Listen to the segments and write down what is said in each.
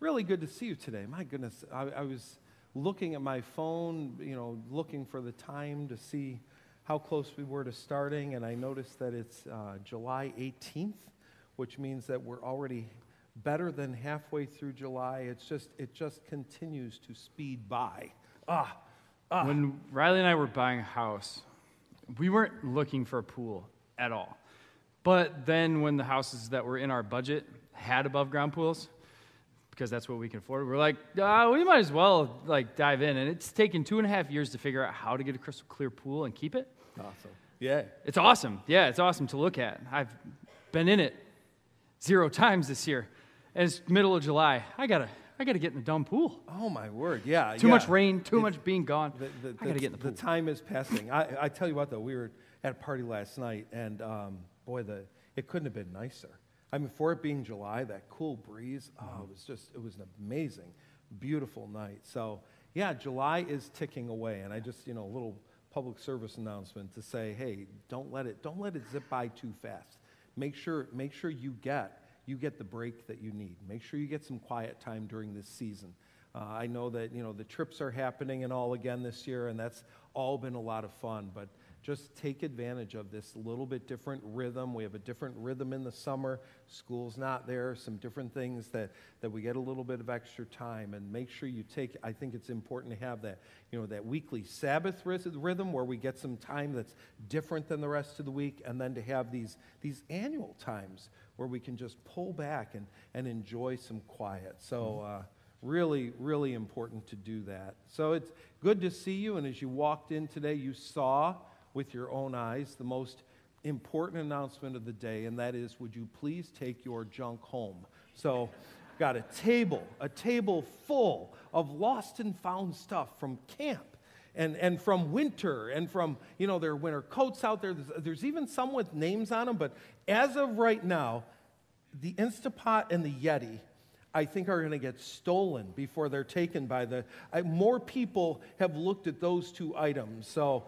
really good to see you today. My goodness, I was looking at my phone, you know, looking for the time to see how close we were to starting, and I noticed that it's July 18th, which means that we're already better than halfway through July. It just continues to speed by. When Riley and I were buying a house, we weren't looking for a pool at all. But then when the houses that were in our budget had above ground pools, because that's what we can afford, we're like, we might as well like dive in. And it's taken 2.5 years to figure out how to get a crystal clear pool and keep it. Awesome. Yeah. It's awesome. Yeah, it's awesome to look at. I've been in it 0 times this year. And it's middle of July. I gotta get in the dumb pool. Oh my word! Yeah, too much rain, too much being gone. I gotta get in the pool. The time is passing. I tell you what, though, we were at a party last night, and boy, it couldn't have been nicer. I mean, for it being July, that cool breeze. Oh, it was an amazing, beautiful night. So yeah, July is ticking away, and I just a little public service announcement to say, hey, don't let it zip by too fast. Make sure you get the break that you need. Make sure you get some quiet time during this season. I know that, the trips are happening and all again this year, and that's all been a lot of fun, but just take advantage of this little bit different rhythm. We have a different rhythm in the summer. School's not there. Some different things that we get a little bit of extra time, and make sure you take, I think it's important to have that, that weekly Sabbath rhythm where we get some time that's different than the rest of the week, and then to have these annual times where we can just pull back and enjoy some quiet. So really, really important to do that. So it's good to see you, and as you walked in today, you saw with your own eyes the most important announcement of the day, and that is, would you please take your junk home? So got a table full of lost and found stuff from camp and from winter and from, their winter coats out there. There's even some with names on them, but as of right now, the Instapot and the Yeti, I think, are going to get stolen before they're taken by more people have looked at those two items. So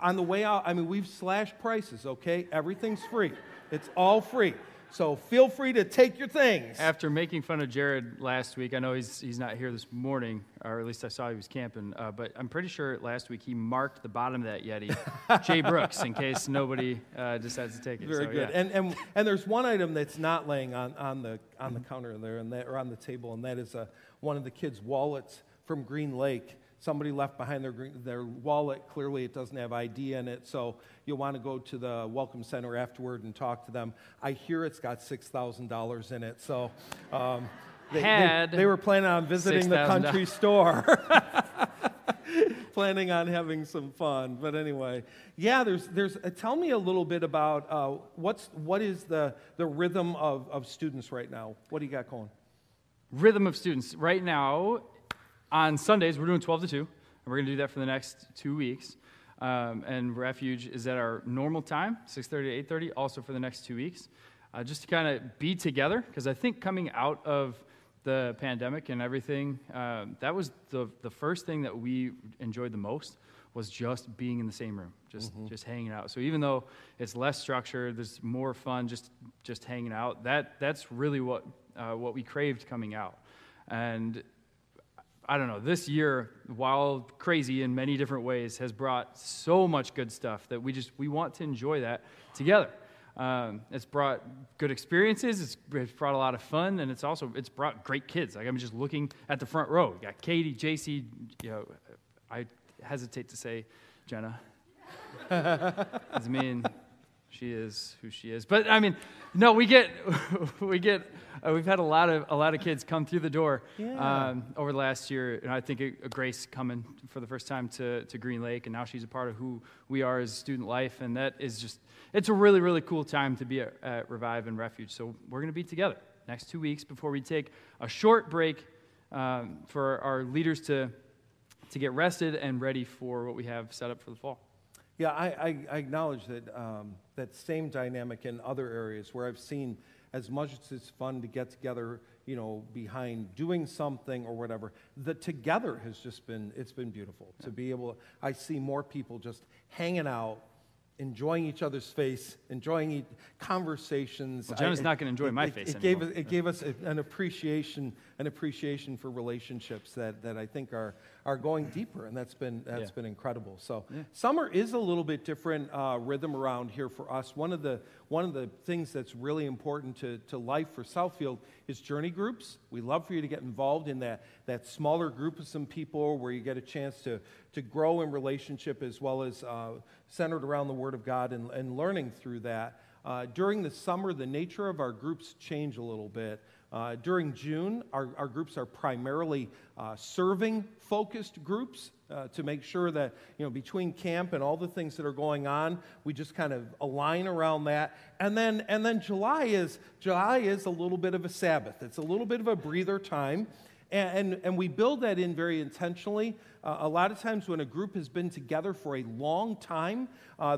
on the way out, we've slashed prices, okay? Everything's free. It's all free. So feel free to take your things. After making fun of Jared last week, I know he's not here this morning, or at least I saw he was camping, but I'm pretty sure last week he marked the bottom of that Yeti, Jay Brooks, in case nobody decides to take it. Very good. Yeah. And there's one item that's not laying on the counter there, or on the table, and that is one of the kids' wallets from Green Lake. Somebody left behind their wallet. Clearly, it doesn't have ID in it, so you'll want to go to the Welcome Center afterward and talk to them. I hear it's got $6,000 in it, so they were planning on visiting the country store, planning on having some fun. But anyway, yeah, tell me a little bit about what is the rhythm of students right now? What do you got going? Rhythm of students right now. On Sundays, we're doing 12 to 2, and we're going to do that for the next 2 weeks. And Refuge is at our normal time, 6:30 to 8:30, also for the next 2 weeks, just to kind of be together, because I think coming out of the pandemic and everything, that was the first thing that we enjoyed the most, was just being in the same room, just hanging out. So even though it's less structured, there's more fun just hanging out. That's really what we craved coming out. And I don't know, this year, while crazy in many different ways, has brought so much good stuff that we want to enjoy that together. It's brought good experiences, it's brought a lot of fun, and it's brought great kids. Like, I'm just looking at the front row. We got Katie, JC, I hesitate to say Jenna. I mean, she is who she is. But no, we've had a lot of kids come through the door over the last year, and I think Grace coming for the first time to Green Lake, and now she's a part of who we are as student life, and that is it's a really, really cool time to be at Revive and Refuge. So we're going to be together next 2 weeks before we take a short break for our leaders to get rested and ready for what we have set up for the fall. Yeah, I acknowledge that that same dynamic in other areas where I've seen, as much as it's fun to get together, behind doing something or whatever, the together has just been beautiful to be able. I see more people just hanging out, enjoying each other's face, enjoying conversations. Well, Jenna's not going to enjoy my face anymore. It gave us an appreciation for relationships that I think are going deeper, and that's been incredible. So summer is a little bit different rhythm around here for us. One of the things that's really important to life for Southfield is journey groups. We love for you to get involved in that smaller group of some people where you get a chance to grow in relationship as well as centered around the Word of God and learning through that. During the summer, the nature of our groups change a little bit. During June, our groups are primarily serving-focused groups to make sure that, between camp and all the things that are going on, we just kind of align around that. And then July is a little bit of a Sabbath. It's a little bit of a breather time. And we build that in very intentionally. A lot of times when a group has been together for a long time,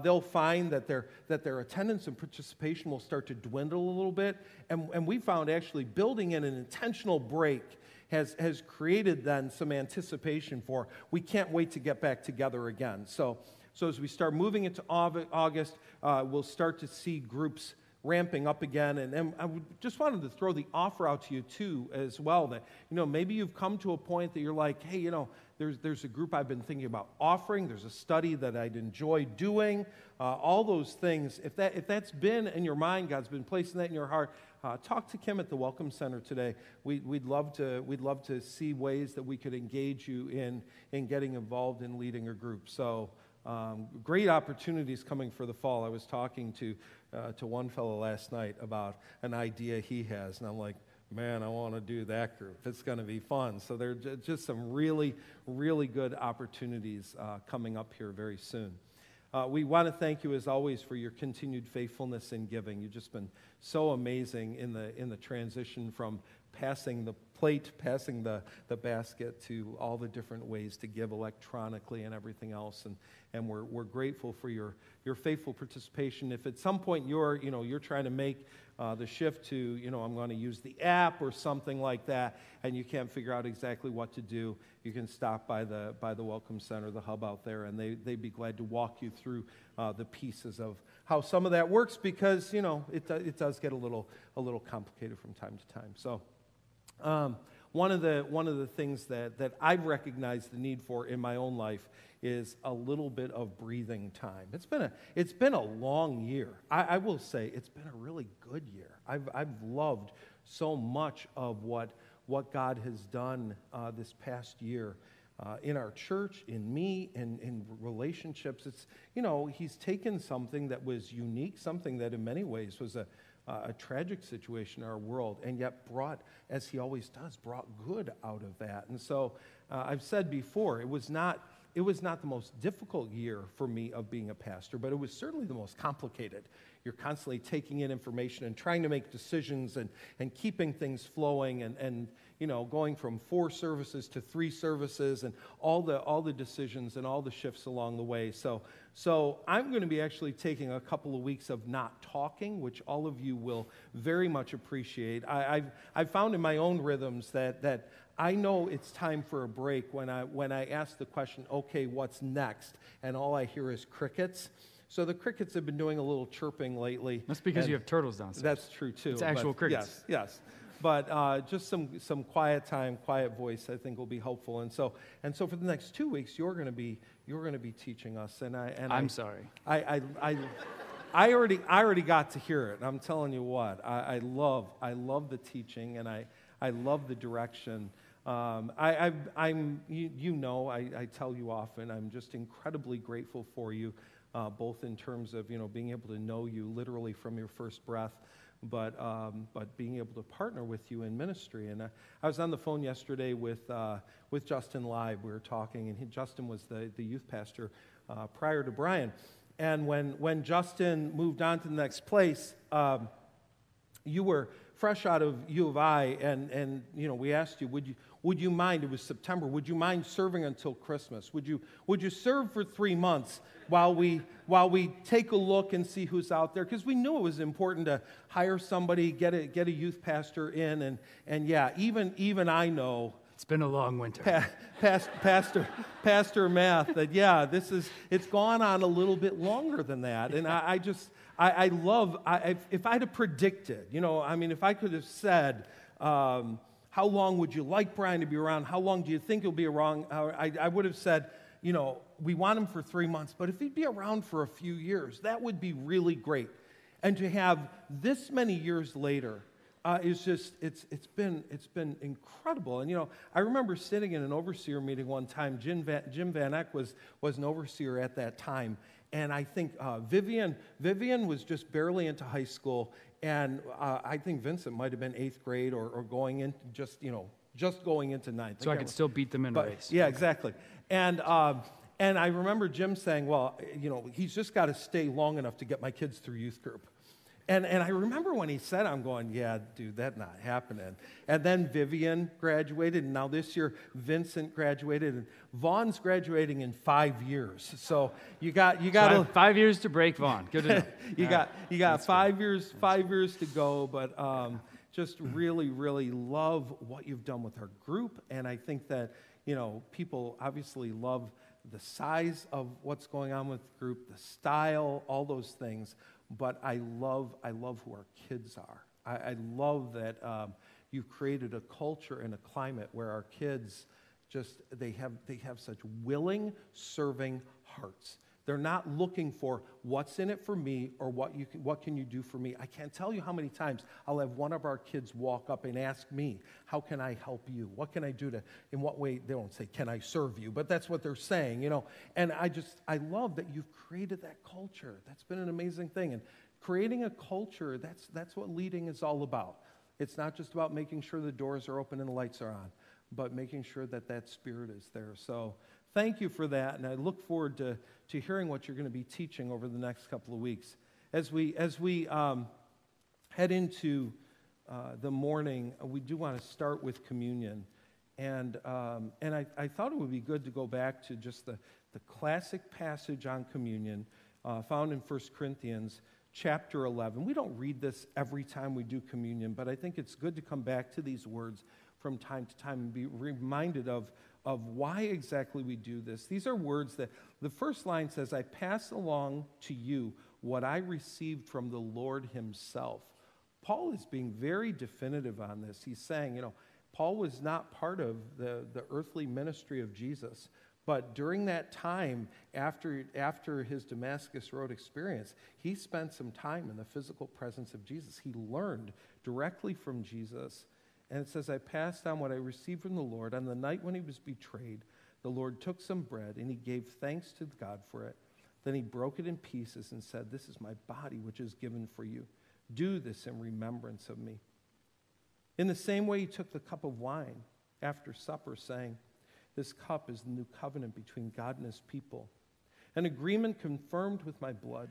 they'll find that their attendance and participation will start to dwindle a little bit. And we found actually building in an intentional break has created then some anticipation for, we can't wait to get back together again. So as we start moving into August, we'll start to see groups ramping up again, and I just wanted to throw the offer out to you too, as well. That maybe you've come to a point that you're like, hey, there's a group I've been thinking about offering. There's a study that I'd enjoy doing. All those things. If that's been in your mind, God's been placing that in your heart. Talk to Kim at the Welcome Center today. We'd love to see ways that we could engage you in getting involved in leading a group. So. Great opportunities coming for the fall. I was talking to one fellow last night about an idea he has, and I'm like, man, I want to do that group. It's going to be fun. So there are just some really, really good opportunities coming up here very soon. We want to thank you, as always, for your continued faithfulness in giving. You've just been so amazing in the transition from passing the plate, passing the basket, to all the different ways to give electronically and everything else, and we're grateful for your faithful participation. If at some point you're trying to make the shift to I'm going to use the app or something like that, and you can't figure out exactly what to do, you can stop by the Welcome Center, the hub out there, and they'd be glad to walk you through the pieces of how some of that works, because it does get a little complicated from time to time. So. One of the things that I've recognized the need for in my own life is a little bit of breathing time. It's been a long year. I will say it's been a really good year. I've loved so much of what God has done this past year in our church, in me, and in relationships. It's He's taken something that was unique, something that in many ways was a tragic situation in our world, and yet brought, as He always does, brought good out of that. And so I've said before, it was not the most difficult year for me of being a pastor, but it was certainly the most complicated. You're constantly taking in information and trying to make decisions and keeping things flowing and going from 4 services to 3 services and all the decisions and all the shifts along the way. So I'm going to be actually taking a couple of weeks of not talking, which all of you will very much appreciate. I've found in my own rhythms that I know it's time for a break when I ask the question, okay, what's next? And all I hear is crickets. So the crickets have been doing a little chirping lately. That's because you have turtles downstairs. That's true, too. It's actual crickets. Yes. But just some quiet time, quiet voice, I think will be helpful. And so for the next 2 weeks, you're going to be teaching us. And I'm sorry. I already got to hear it. I'm telling you what. I love the teaching, and I love the direction. I tell you often, I'm just incredibly grateful for you, both in terms of being able to know you literally from your first breath, but being able to partner with you in ministry. And I was on the phone yesterday with Justin Lieb. We were talking, and Justin was the youth pastor prior to Brian. And when Justin moved on to the next place, you were fresh out of U of I, and we asked you, would you mind? It was September. Would you mind serving until Christmas? Would you serve for 3 months while we take a look and see who's out there? Because we knew it was important to hire somebody, get a youth pastor in, and yeah, even I know It's been a long winter. Pastor Math, that it's gone on a little bit longer than that. And I if I'd have predicted, if I could have said, how long would you like Brian to be around? How long do you think he'll be around? I would have said, we want him for 3 months, but if he'd be around for a few years, that would be really great. And to have this many years later, it's been incredible. And I remember sitting in an overseer meeting one time. Jim Van Eck was an overseer at that time, and I think Vivian was just barely into high school, and I think Vincent might have been eighth grade or going into just going into ninth. So I could still beat them in a race. Yeah, exactly. And I remember Jim saying, "Well, he's just got to stay long enough to get my kids through youth group." And I remember when he said, I'm going, yeah, dude, that's not happening. And then Vivian graduated, and now this year Vincent graduated, and Vaughn's graduating in 5 years. So you got 5 years to break Vaughn. Good to know. you got 5 years, 5 years to go, but just really, really love what you've done with our group, and I think that people obviously love the size of what's going on with the group, the style, all those things. But I love who our kids are. I love that you've created a culture and a climate where our kids they have such willing, serving hearts. They're not looking for what's in it for me or what can you do for me. I can't tell you how many times I'll have one of our kids walk up and ask me, how can I help you? What can I do to, in what way, they don't say, can I serve you? But that's what they're saying, And I love that you've created that culture. That's been an amazing thing. And creating a culture, that's what leading is all about. It's not just about making sure the doors are open and the lights are on, but making sure that spirit is there. So thank you for that, and I look forward to hearing what you're going to be teaching over the next couple of weeks. As we head into the morning, we do want to start with communion, and I thought it would be good to go back to just the classic passage on communion found in 1 Corinthians chapter 11. We don't read this every time we do communion, but I think it's good to come back to these words from time to time and be reminded of why exactly we do this. These are words that the first line says, I pass along to you what I received from the Lord himself. Paul is being very definitive on this. He's saying, Paul was not part of the earthly ministry of Jesus, but during that time after his Damascus Road experience, he spent some time in the physical presence of Jesus. He learned directly from Jesus. And it says, I passed on what I received from the Lord. On the night when he was betrayed, the Lord took some bread, and he gave thanks to God for it. Then he broke it in pieces and said, this is my body, which is given for you. Do this in remembrance of me. In the same way, he took the cup of wine after supper, saying, this cup is the new covenant between God and his people, an agreement confirmed with my blood.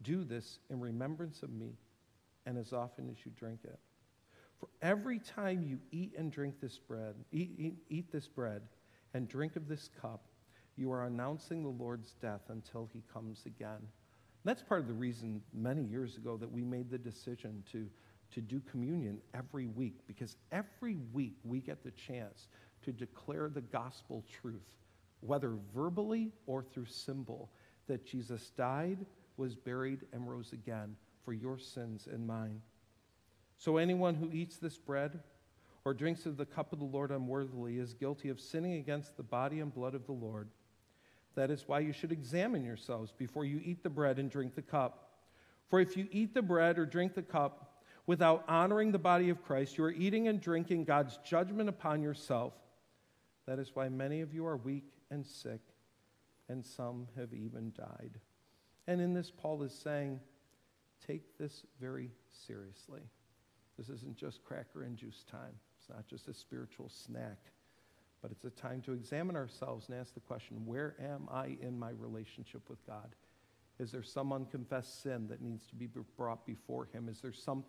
Do this in remembrance of me, and as often as you drink it. For every time you eat and drink this bread, eat this bread and drink of this cup, you are announcing the Lord's death until he comes again. And that's part of the reason many years ago that we made the decision to do communion every week, because every week we get the chance to declare the gospel truth, whether verbally or through symbol, that Jesus died, was buried, and rose again for your sins and mine. So anyone who eats this bread or drinks of the cup of the Lord unworthily is guilty of sinning against the body and blood of the Lord. That is why you should examine yourselves before you eat the bread and drink the cup. For if you eat the bread or drink the cup without honoring the body of Christ, you are eating and drinking God's judgment upon yourself. That is why many of you are weak and sick, and some have even died. And in this, Paul is saying, take this very seriously. This isn't just cracker and juice time. It's not just a spiritual snack, but it's a time to examine ourselves and ask the question, where am I in my relationship with God? Is there some unconfessed sin that needs to be brought before him? Is there some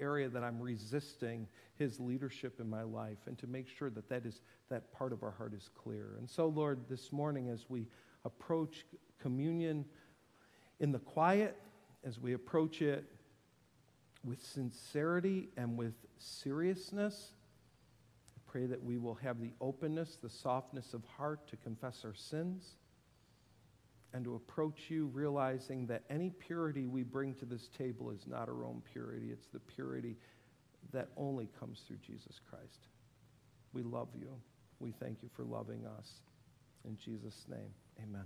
area that I'm resisting his leadership in my life? And to make sure that part of our heart is clear. And so, Lord, this morning as we approach communion in the quiet, as we approach it with sincerity and with seriousness, I pray that we will have the openness, the softness of heart to confess our sins and to approach you realizing that any purity we bring to this table is not our own purity. It's the purity that only comes through Jesus Christ. We love you. We thank you for loving us. In Jesus' name, amen.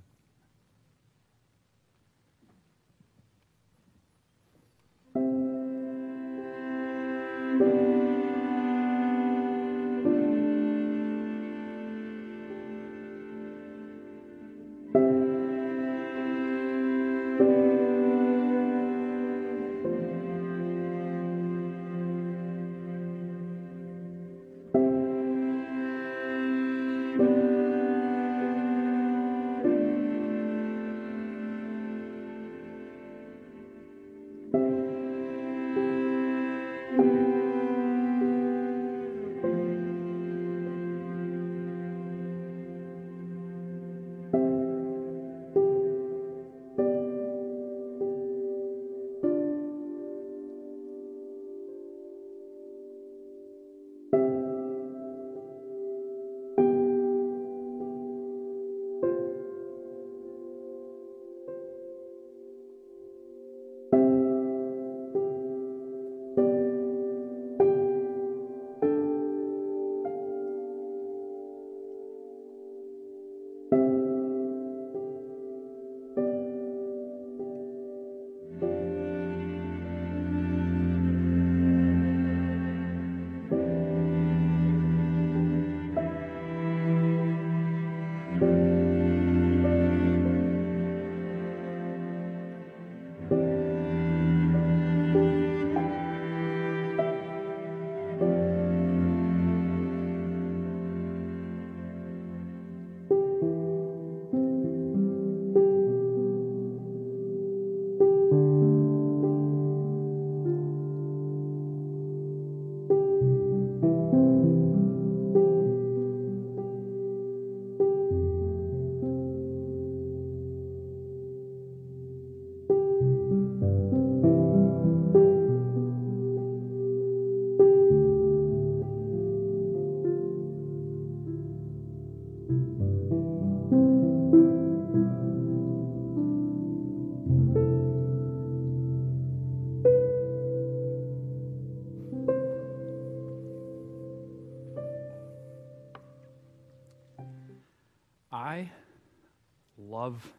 Love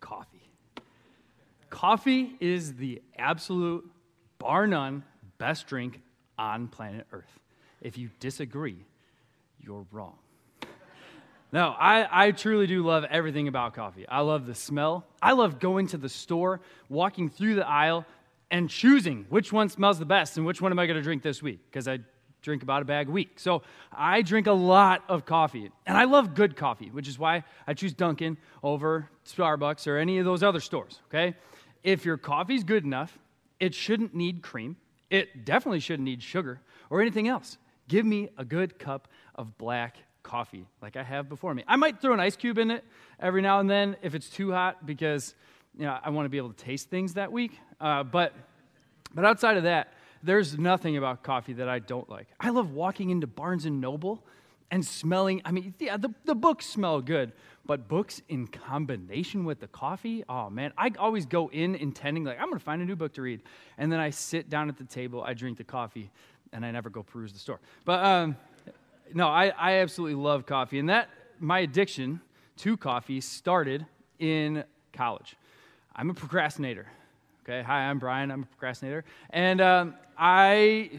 coffee. Coffee is the absolute, bar none, best drink on planet Earth. If you disagree, you're wrong. No, I truly do love everything about coffee. I love the smell. I love going to the store, walking through the aisle, and choosing which one smells the best and which one am I going to drink this week, because I drink about a bag a week. So I drink a lot of coffee, and I love good coffee, which is why I choose Dunkin' over Starbucks or any of those other stores, okay? If your coffee's good enough, it shouldn't need cream. It definitely shouldn't need sugar or anything else. Give me a good cup of black coffee like I have before me. I might throw an ice cube in it every now and then if it's too hot, because you know, I want to be able to taste things that week. But outside of that, there's nothing about coffee that I don't like. I love walking into Barnes & Noble and smelling, the books smell good, but books in combination with the coffee, oh man, I always go in intending, like, I'm going to find a new book to read, and then I sit down at the table, I drink the coffee, and I never go peruse the store. But I absolutely love coffee, and that, my addiction to coffee started in college. I'm a procrastinator. Okay, hi, I'm Brian, I'm a procrastinator, and I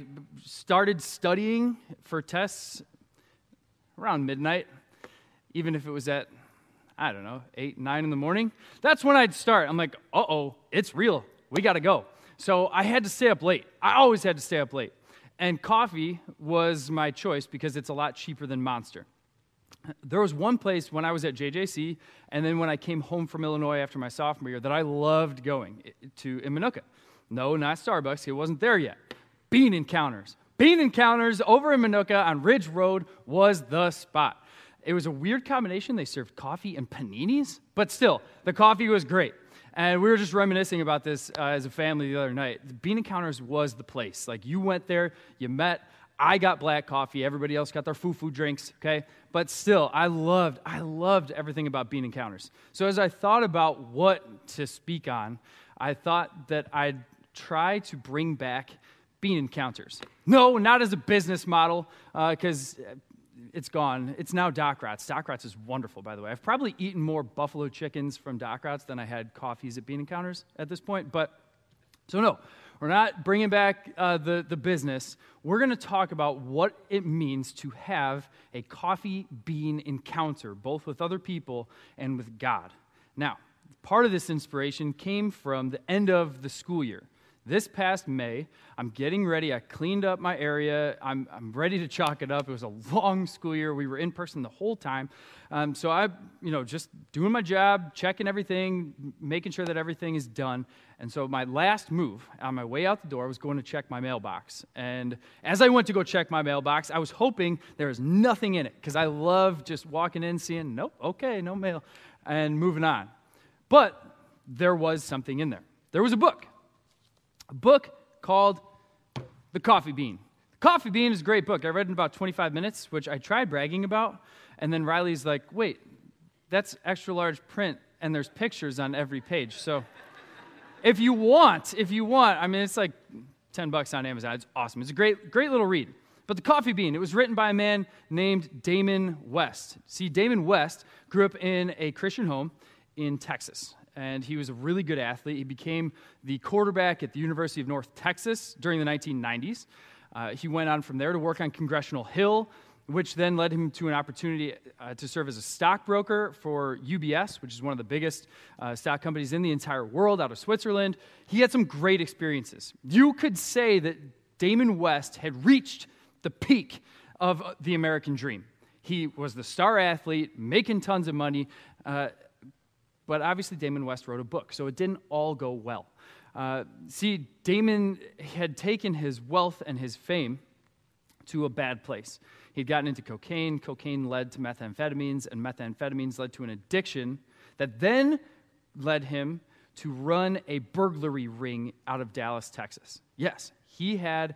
started studying for tests around midnight, even if it was at, 8, 9 in the morning. That's when I'd start. I'm like, uh-oh, it's real, we gotta go. So I had to stay up late. I always had to stay up late, and coffee was my choice because it's a lot cheaper than Monster. There was one place when I was at JJC, and then when I came home from Illinois after my sophomore year, that I loved going to in Minooka. No, not Starbucks. It wasn't there yet. Bean Encounters. Bean Encounters over in Minooka on Ridge Road was the spot. It was a weird combination. They served coffee and paninis, but still, the coffee was great. And we were just reminiscing about this as a family the other night. Bean Encounters was the place. Like, you went there, you met. I got black coffee. Everybody else got their fufu drinks, okay? But still, I loved everything about Bean Encounters. So as I thought about what to speak on, I thought that I'd try to bring back Bean Encounters. No, not as a business model, because it's gone. It's now Doc Rotts. Doc Rotts is wonderful, by the way. I've probably eaten more buffalo chickens from Doc Rotts than I had coffees at Bean Encounters at this point, but so no. We're not bringing back the business. We're going to talk about what it means to have a coffee bean encounter, both with other people and with God. Now, part of this inspiration came from the end of the school year. This past May, I'm getting ready. I cleaned up my area. I'm ready to chalk it up. It was a long school year. We were in person the whole time. So I, just doing my job, checking everything, making sure that everything is done. And so my last move on my way out the door was going to check my mailbox. And as I went to go check my mailbox, I was hoping there was nothing in it because I love just walking in, seeing, nope, okay, no mail, and moving on. But there was something in there. There was a book called The Coffee Bean. The Coffee Bean is a great book. I read it in about 25 minutes, which I tried bragging about. And then Riley's like, wait, that's extra large print, and there's pictures on every page. So... If you want, I mean, it's like $10 on Amazon. It's awesome. It's a great little read. But The Coffee Bean, it was written by a man named Damon West. See, Damon West grew up in a Christian home in Texas, and he was a really good athlete. He became the quarterback at the University of North Texas during the 1990s. He went on from there to work on Congressional Hill, which then led him to an opportunity to serve as a stockbroker for UBS, which is one of the biggest stock companies in the entire world out of Switzerland. He had some great experiences. You could say that Damon West had reached the peak of the American dream. He was the star athlete, making tons of money, but obviously Damon West wrote a book, so it didn't all go well. See, Damon had taken his wealth and his fame to a bad place. He'd gotten into cocaine. Cocaine led to methamphetamines, and methamphetamines led to an addiction that then led him to run a burglary ring out of Dallas, Texas. Yes, he had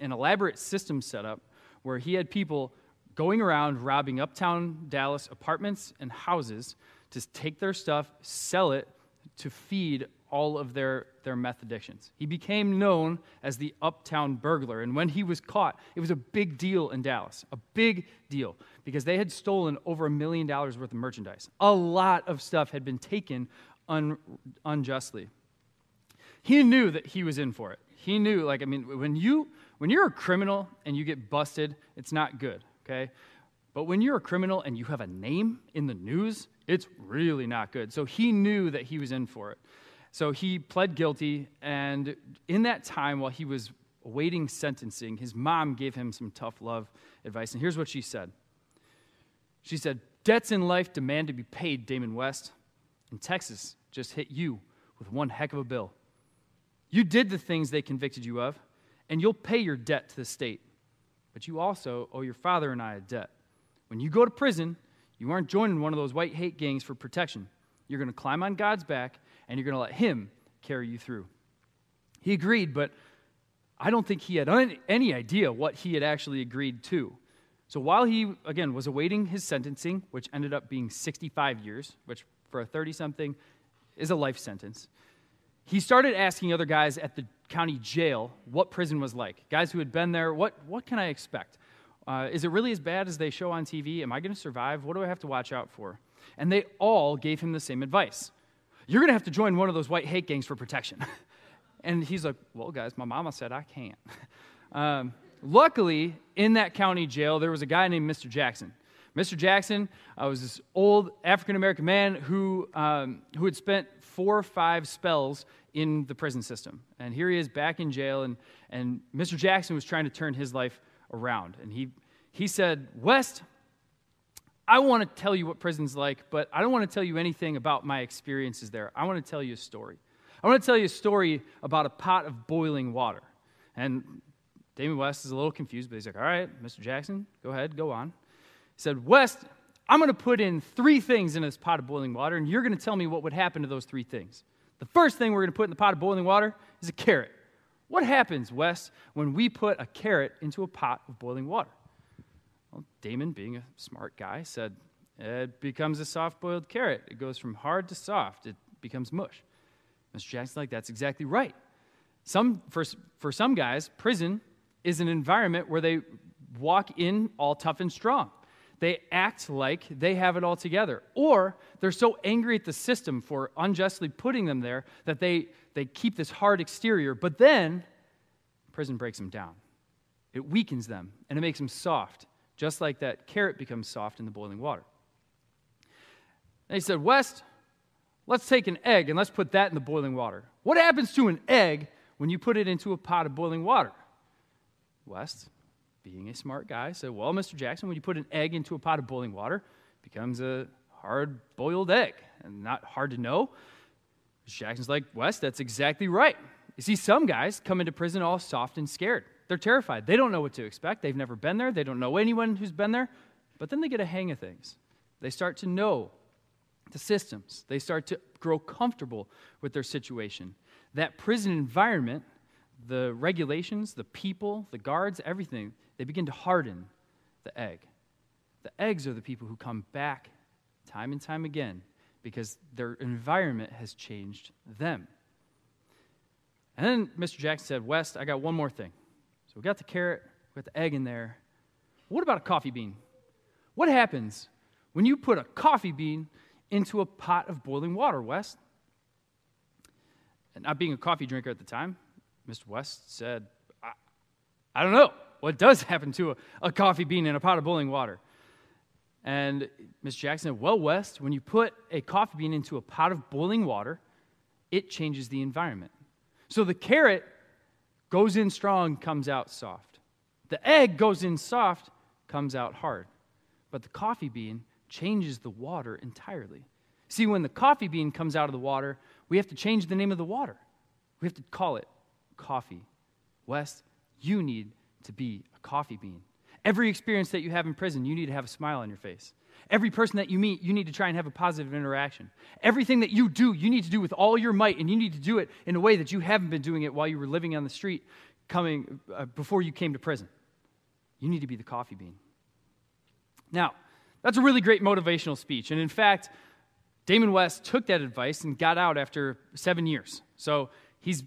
an elaborate system set up where he had people going around robbing uptown Dallas apartments and houses to take their stuff, sell it, to feed all of their meth addictions. He became known as the Uptown Burglar, and when he was caught, it was a big deal in Dallas, a big deal, because they had stolen over $1 million worth of merchandise. A lot of stuff had been taken unjustly. He knew that he was in for it. He knew, when you're a criminal and you get busted, it's not good, okay? But when you're a criminal and you have a name in the news, it's really not good. So he knew that he was in for it. So he pled guilty, and in that time while he was awaiting sentencing, his mom gave him some tough love advice, and here's what she said. She said, "Debts in life demand to be paid, Damon West, and Texas just hit you with one heck of a bill. You did the things they convicted you of, and you'll pay your debt to the state, but you also owe your father and I a debt. When you go to prison, you aren't joining one of those white hate gangs for protection. You're going to climb on God's back, and you're going to let him carry you through." He agreed, but I don't think he had any idea what he had actually agreed to. So while he, again, was awaiting his sentencing, which ended up being 65 years, which for a 30-something is a life sentence, he started asking other guys at the county jail what prison was like. Guys who had been there, what can I expect? Is it really as bad as they show on TV? Am I going to survive? What do I have to watch out for? And they all gave him the same advice. You're going to have to join one of those white hate gangs for protection. And he's like, well, guys, my mama said I can't. Luckily, in that county jail, there was a guy named Mr. Jackson. Mr. Jackson was this old African-American man who had spent 4 or 5 spells in the prison system. And here he is back in jail, and Mr. Jackson was trying to turn his life around. And he said, "West, I want to tell you what prison's like, but I don't want to tell you anything about my experiences there. I want to tell you a story. I want to tell you a story about a pot of boiling water." And Damon West is a little confused, but he's like, "All right, Mr. Jackson, go ahead, go on." He said, "West, I'm going to put in 3 things in this pot of boiling water, and you're going to tell me what would happen to those 3 things. The first thing we're going to put in the pot of boiling water is a carrot. What happens, Wes, when we put a carrot into a pot of boiling water? Well, Damon, being a smart guy, said, it becomes a soft-boiled carrot. It goes from hard to soft. It becomes mush. Mr. Jackson's like, that's exactly right. For some guys, prison is an environment where they walk in all tough and strong. They act like they have it all together. Or they're so angry at the system for unjustly putting them there that they keep this hard exterior. But then prison breaks them down. It weakens them, and it makes them soft, just like that carrot becomes soft in the boiling water. And he said, West, let's take an egg and let's put that in the boiling water. What happens to an egg when you put it into a pot of boiling water? West, being a smart guy, said, well, Mr. Jackson, when you put an egg into a pot of boiling water, it becomes a hard-boiled egg, and not hard to know. Mr. Jackson's like, West, that's exactly right. You see, some guys come into prison all soft and scared. They're terrified. They don't know what to expect. They've never been there. They don't know anyone who's been there. But then they get a hang of things. They start to know the systems. They start to grow comfortable with their situation. That prison environment, the regulations, the people, the guards, everything, they begin to harden the egg. The eggs are the people who come back time and time again because their environment has changed them. And then Mr. Jackson said, West, I got one more thing. So we got the carrot, we got the egg in there. What about a coffee bean? What happens when you put a coffee bean into a pot of boiling water, West? And not being a coffee drinker at the time, Mr. West said, I don't know what does happen to a coffee bean in a pot of boiling water. And Mr. Jackson said, well, West, when you put a coffee bean into a pot of boiling water, it changes the environment. So the carrot goes in strong, comes out soft. The egg goes in soft, comes out hard. But the coffee bean changes the water entirely. See, when the coffee bean comes out of the water, we have to change the name of the water. We have to call it coffee. West, you need to be a coffee bean. Every experience that you have in prison, you need to have a smile on your face. Every person that you meet, you need to try and have a positive interaction. Everything that you do, you need to do with all your might, and you need to do it in a way that you haven't been doing it while you were living on the street before you came to prison. You need to be the coffee bean. Now, that's a really great motivational speech, and in fact, Damon West took that advice and got out after 7 years. So he's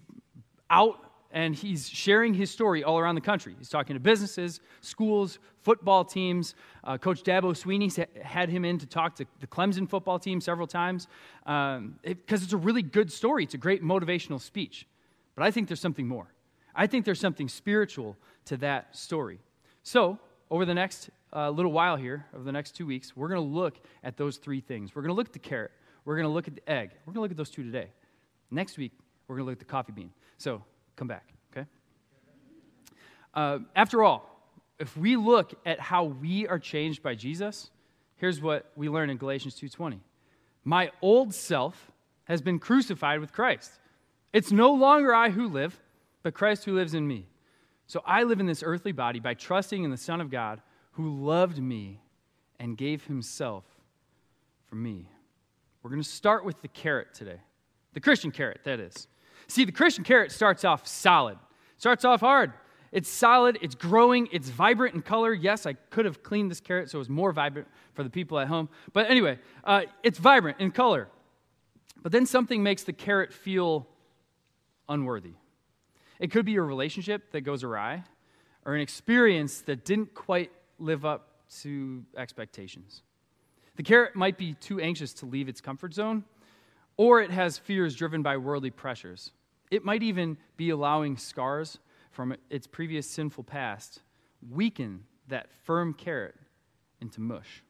out, and he's sharing his story all around the country. He's talking to businesses, schools, football teams. Coach Dabo Sweeney had him in to talk to the Clemson football team several times because it's a really good story. It's a great motivational speech. But I think there's something more. I think there's something spiritual to that story. So over the next little while here, over the next 2 weeks, we're going to look at those three things. We're going to look at the carrot. We're going to look at the egg. We're going to look at those two today. Next week, we're going to look at the coffee bean. So come back, okay? After all, if we look at how we are changed by Jesus, here's what we learn in Galatians 2:20. My old self has been crucified with Christ. It's no longer I who live, but Christ who lives in me. So I live in this earthly body by trusting in the Son of God who loved me and gave himself for me. We're going to start with the carrot today. The Christian carrot, that is. See, the Christian carrot starts off solid. Starts off hard. It's solid, it's growing, it's vibrant in color. Yes, I could have cleaned this carrot so it was more vibrant for the people at home. But anyway, it's vibrant in color. But then something makes the carrot feel unworthy. It could be a relationship that goes awry or an experience that didn't quite live up to expectations. The carrot might be too anxious to leave its comfort zone, or it has fears driven by worldly pressures. It might even be allowing scars from its previous sinful past weaken that firm carrot into mush.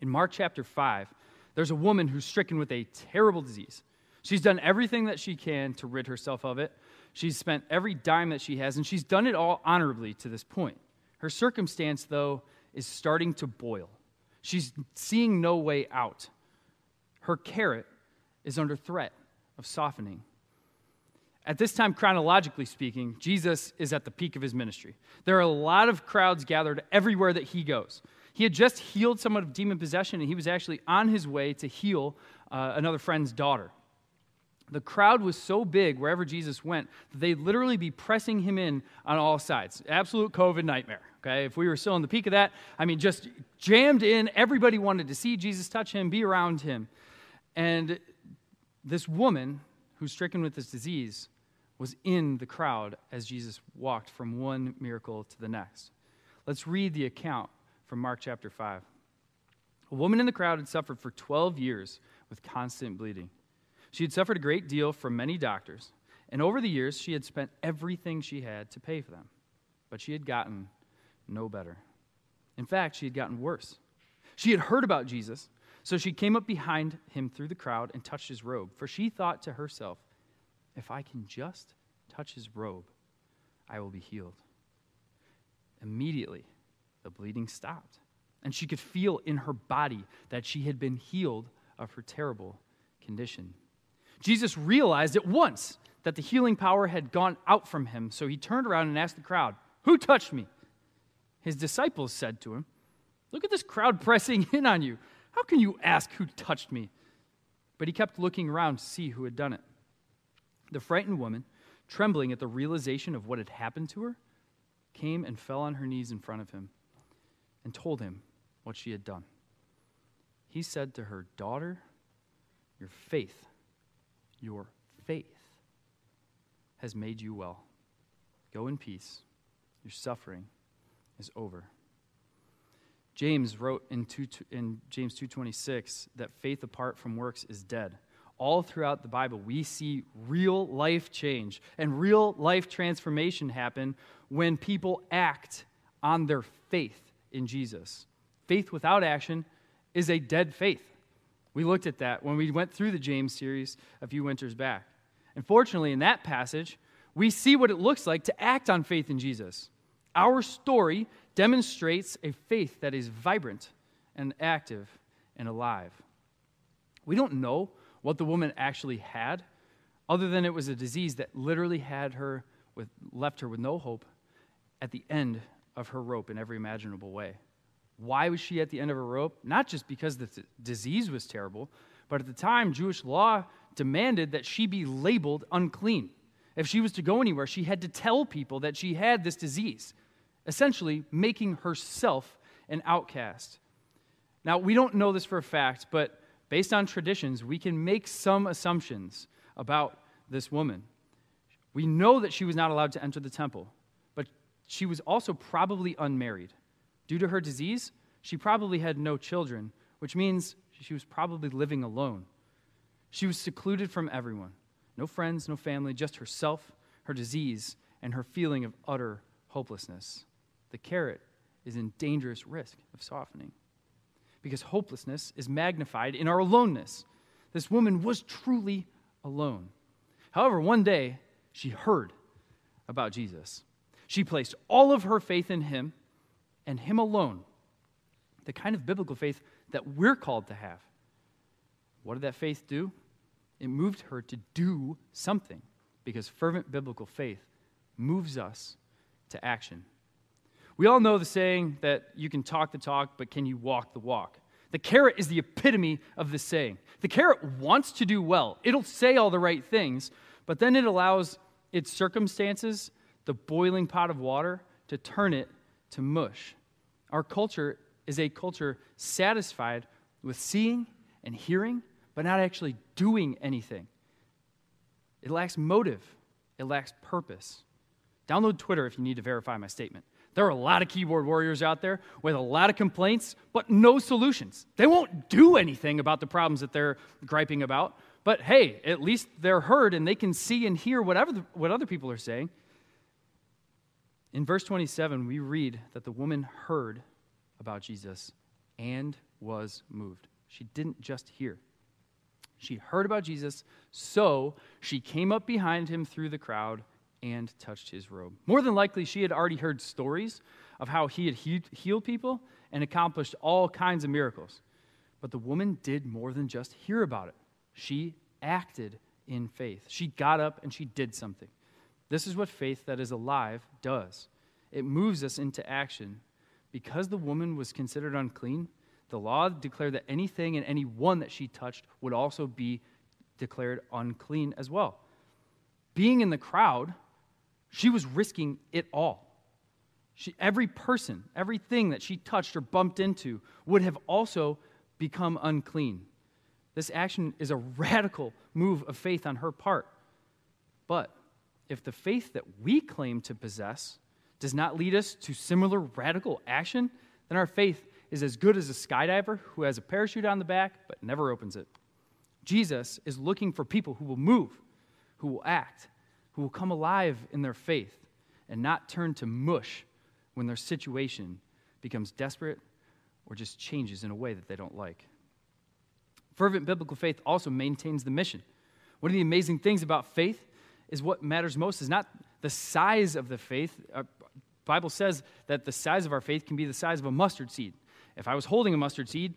In Mark chapter 5, there's a woman who's stricken with a terrible disease. She's done everything that she can to rid herself of it. She's spent every dime that she has, and she's done it all honorably to this point. Her circumstance, though, is starting to boil. She's seeing no way out. Her carrot is under threat of softening. At this time, chronologically speaking, Jesus is at the peak of his ministry. There are a lot of crowds gathered everywhere that he goes. He had just healed someone of demon possession, and he was actually on his way to heal another friend's daughter. The crowd was so big wherever Jesus went that they'd literally be pressing him in on all sides. Absolute COVID nightmare, okay? If we were still in the peak of that, I mean, just jammed in. Everybody wanted to see Jesus, touch him, be around him. And this woman who's stricken with this disease was in the crowd as Jesus walked from one miracle to the next. Let's read the account from Mark chapter 5. A woman in the crowd had suffered for 12 years with constant bleeding. She had suffered a great deal from many doctors, and over the years she had spent everything she had to pay for them, but she had gotten no better. In fact, she had gotten worse. She had heard about Jesus, so she came up behind him through the crowd and touched his robe, for she thought to herself, if I can just touch his robe, I will be healed. Immediately, the bleeding stopped, and she could feel in her body that she had been healed of her terrible condition. Jesus realized at once that the healing power had gone out from him, so he turned around and asked the crowd, "Who touched me?" His disciples said to him, "Look at this crowd pressing in on you. How can you ask who touched me?" But he kept looking around to see who had done it. The frightened woman, trembling at the realization of what had happened to her, came and fell on her knees in front of him and told him what she had done. He said to her, "Daughter, your faith has made you well. Go in peace. Your suffering is over." James wrote in James 2:26 that faith apart from works is dead. All throughout the Bible, we see real life change and real life transformation happen when people act on their faith in Jesus. Faith without action is a dead faith. We looked at that when we went through the James series a few winters back. Unfortunately, in that passage, we see what it looks like to act on faith in Jesus. Our story demonstrates a faith that is vibrant and active and alive. We don't know what the woman actually had, other than it was a disease that literally left her with no hope at the end of her rope in every imaginable way. Why was she at the end of her rope? Not just because the disease was terrible, but at the time, Jewish law demanded that she be labeled unclean. If she was to go anywhere, she had to tell people that she had this disease, essentially making herself an outcast. Now, we don't know this for a fact, but based on traditions, we can make some assumptions about this woman. We know that she was not allowed to enter the temple, but she was also probably unmarried. Due to her disease, she probably had no children, which means she was probably living alone. She was secluded from everyone. No friends, no family, just herself, her disease, and her feeling of utter hopelessness. The carrot is in dangerous risk of softening, because hopelessness is magnified in our aloneness. This woman was truly alone. However, one day, she heard about Jesus. She placed all of her faith in him, and him alone, the kind of biblical faith that we're called to have. What did that faith do? It moved her to do something, because fervent biblical faith moves us to action. We all know the saying that you can talk the talk, but can you walk the walk? The carrot is the epitome of this saying. The carrot wants to do well. It'll say all the right things, but then it allows its circumstances, the boiling pot of water, to turn it to mush. Our culture is a culture satisfied with seeing and hearing, but not actually doing anything. It lacks motive. It lacks purpose. Download Twitter if you need to verify my statement. There are a lot of keyboard warriors out there with a lot of complaints, but no solutions. They won't do anything about the problems that they're griping about, but hey, at least they're heard and they can see and hear what other people are saying. In verse 27, we read that the woman heard about Jesus and was moved. She didn't just hear. She heard about Jesus, so she came up behind him through the crowd and touched his robe. More than likely, she had already heard stories of how he had healed people and accomplished all kinds of miracles. But the woman did more than just hear about it. She acted in faith. She got up and she did something. This is what faith that is alive does. It moves us into action. Because the woman was considered unclean, the law declared that anything and anyone that she touched would also be declared unclean as well. Being in the crowd, she was risking it all. Every person, everything that she touched or bumped into would have also become unclean. This action is a radical move of faith on her part. But if the faith that we claim to possess does not lead us to similar radical action, then our faith is as good as a skydiver who has a parachute on the back but never opens it. Jesus is looking for people who will move, who will act, who will come alive in their faith and not turn to mush when their situation becomes desperate or just changes in a way that they don't like. Fervent biblical faith also maintains the mission. One of the amazing things about faith is what matters most is not the size of the faith. Our Bible says that the size of our faith can be the size of a mustard seed. If I was holding a mustard seed,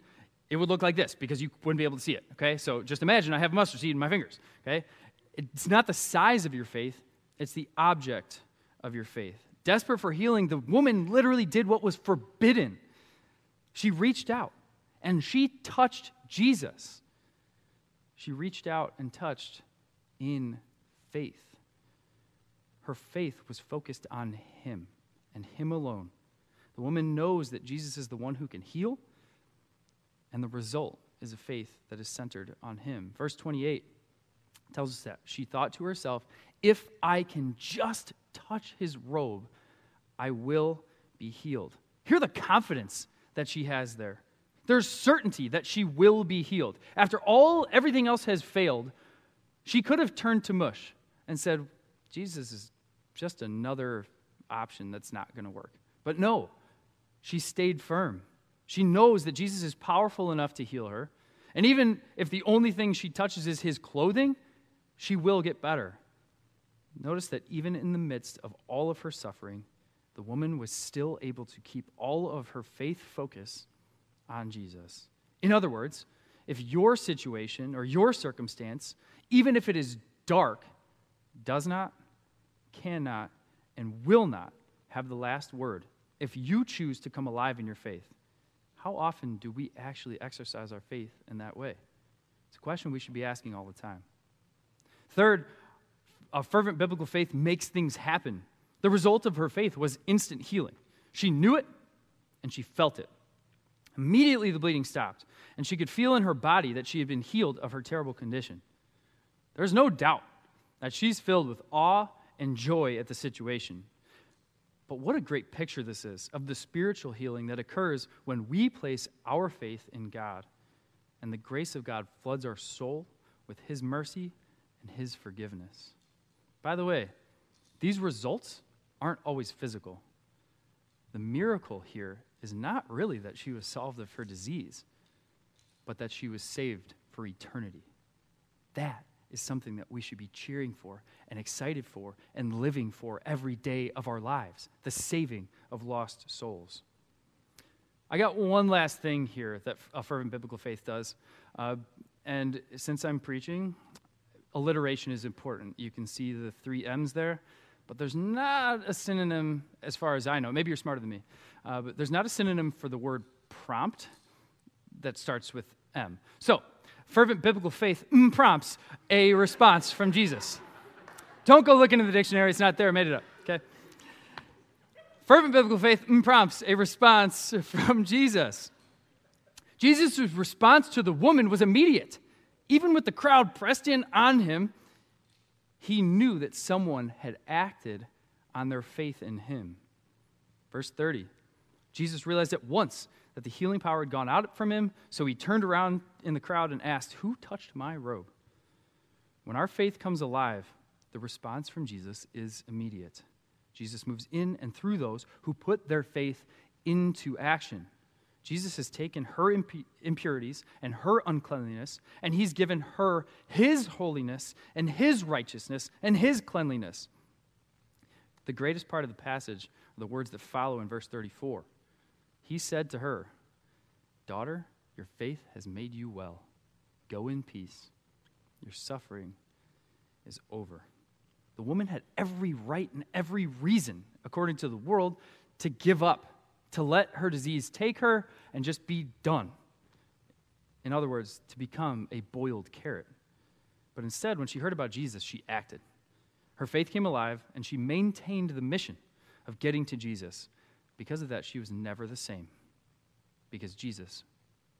it would look like this because you wouldn't be able to see it, okay? So just imagine I have a mustard seed in my fingers, okay? It's not the size of your faith, it's the object of your faith. Desperate for healing, the woman literally did what was forbidden. She reached out and she touched Jesus. She reached out and touched in faith. Her faith was focused on him and him alone. The woman knows that Jesus is the one who can heal, and the result is a faith that is centered on him. Verse 28 tells us that she thought to herself, if I can just touch his robe, I will be healed. Hear the confidence that she has there. There's certainty that she will be healed. After all, everything else has failed, she could have turned to mush and said, Jesus is just another option that's not going to work. But no, she stayed firm. She knows that Jesus is powerful enough to heal her. And even if the only thing she touches is his clothing, she will get better. Notice that even in the midst of all of her suffering, the woman was still able to keep all of her faith focus on Jesus. In other words, if your situation or your circumstance, even if it is dark, does not, cannot, and will not have the last word, if you choose to come alive in your faith, how often do we actually exercise our faith in that way? It's a question we should be asking all the time. Third, a fervent biblical faith makes things happen. The result of her faith was instant healing. She knew it, and she felt it. Immediately the bleeding stopped, and she could feel in her body that she had been healed of her terrible condition. There's no doubt that she's filled with awe and joy at the situation. But what a great picture this is of the spiritual healing that occurs when we place our faith in God, and the grace of God floods our soul with his mercy and his forgiveness. By the way, these results aren't always physical. The miracle here is not really that she was solved of her disease, but that she was saved for eternity. That is something that we should be cheering for and excited for and living for every day of our lives, the saving of lost souls. I got one last thing here that a fervent biblical faith does, and since I'm preaching, alliteration is important. You can see the three M's there, but there's not a synonym as far as I know. Maybe you're smarter than me, but there's not a synonym for the word prompt that starts with M. So, fervent biblical faith prompts a response from Jesus. Don't go looking in the dictionary. It's not there. I made it up, okay? Fervent biblical faith prompts a response from Jesus. Jesus' response to the woman was immediate. Even with the crowd pressed in on him, he knew that someone had acted on their faith in him. Verse 30, Jesus realized at once that the healing power had gone out from him, so he turned around in the crowd and asked, "Who touched my robe?" When our faith comes alive, the response from Jesus is immediate. Jesus moves in and through those who put their faith into action. Jesus has taken her impurities and her uncleanliness, and he's given her his holiness and his righteousness and his cleanliness. The greatest part of the passage are the words that follow in verse 34. He said to her, "Daughter, your faith has made you well. Go in peace. Your suffering is over." The woman had every right and every reason, according to the world, to give up, to let her disease take her and just be done. In other words, to become a boiled carrot. But instead, when she heard about Jesus, she acted. Her faith came alive, and she maintained the mission of getting to Jesus. Because of that, she was never the same, because Jesus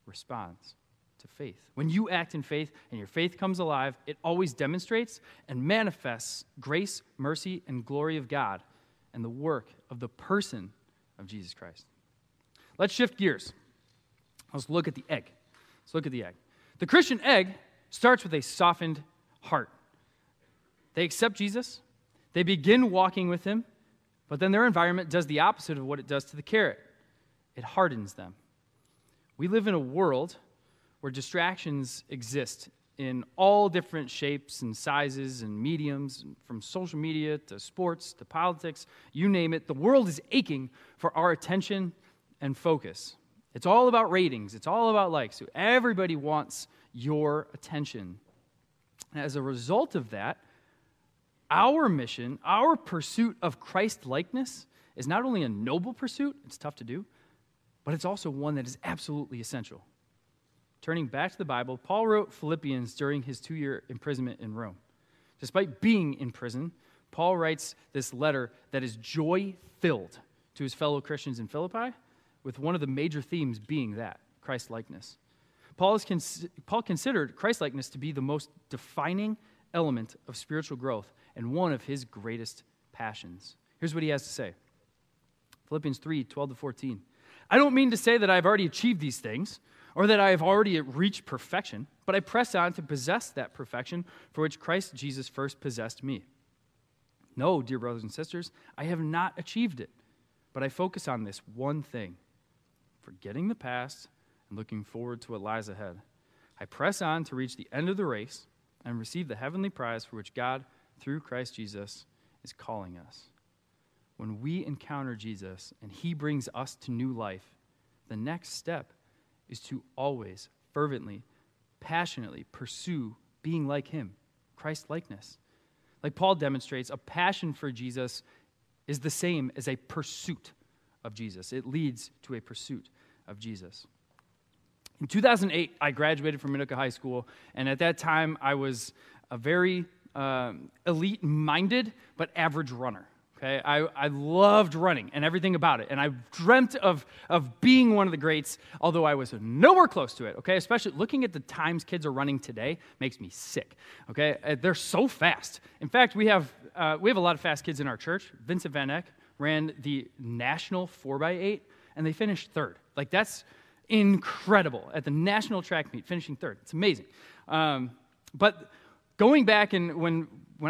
responds to faith. When you act in faith and your faith comes alive, it always demonstrates and manifests grace, mercy, and glory of God and the work of the person of Jesus Christ. Let's shift gears. Let's look at the egg. Let's look at the egg. The Christian egg starts with a softened heart. They accept Jesus. They begin walking with him, but then their environment does the opposite of what it does to the carrot. It hardens them. We live in a world where distractions exist in all different shapes and sizes and mediums, from social media to sports to politics, you name it. The world is aching for our attention and focus. It's all about ratings. It's all about likes. So everybody wants your attention. And as a result of that, our mission, our pursuit of Christ-likeness is not only a noble pursuit, it's tough to do, but it's also one that is absolutely essential. Turning back to the Bible, Paul wrote Philippians during his 2-year imprisonment in Rome. Despite being in prison, Paul writes this letter that is joy-filled to his fellow Christians in Philippi, with one of the major themes being that, Christ-likeness. Paul considered Christ-likeness to be the most defining element of spiritual growth and one of his greatest passions. Here's what he has to say. Philippians 3:12-14. I don't mean to say that I've already achieved these things, or that I have already reached perfection, but I press on to possess that perfection for which Christ Jesus first possessed me. No, dear brothers and sisters, I have not achieved it, but I focus on this one thing, forgetting the past and looking forward to what lies ahead. I press on to reach the end of the race and receive the heavenly prize for which God, through Christ Jesus, is calling us. When we encounter Jesus and he brings us to new life, the next step is to always fervently, passionately pursue being like him, Christ-likeness. Like Paul demonstrates, a passion for Jesus is the same as a pursuit of Jesus. It leads to a pursuit of Jesus. In 2008, I graduated from Minooka High School, and at that time, I was a very elite-minded but average runner. Okay, I loved running and everything about it, and I dreamt of being one of the greats, although I was nowhere close to it, okay? Especially looking at the times kids are running today makes me sick, okay? They're so fast. In fact, we have a lot of fast kids in our church. Vincent Van Eck ran the national 4x8, and they finished third. Like, that's incredible. At the national track meet, finishing third. It's amazing. But going back and when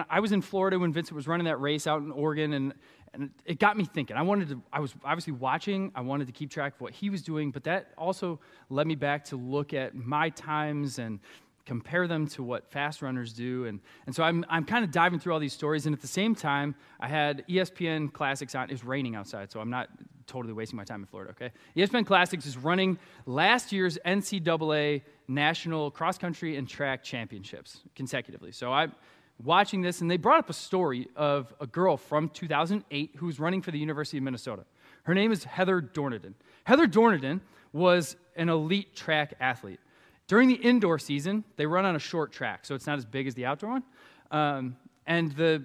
I was in Florida, when Vincent was running that race out in Oregon, and it got me thinking. I was obviously watching. I wanted to keep track of what he was doing, but that also led me back to look at my times and compare them to what fast runners do. And so I'm kind of diving through all these stories, and at the same time, I had ESPN Classics on. It was raining outside, so I'm not totally wasting my time in Florida, okay? ESPN Classics is running last year's NCAA National Cross Country and Track Championships consecutively. So I'm watching this, and they brought up a story of a girl from 2008 who was running for the University of Minnesota. Her name is Heather Dorniden. Heather Dorniden was an elite track athlete. During the indoor season, they run on a short track, so it's not as big as the outdoor one, and the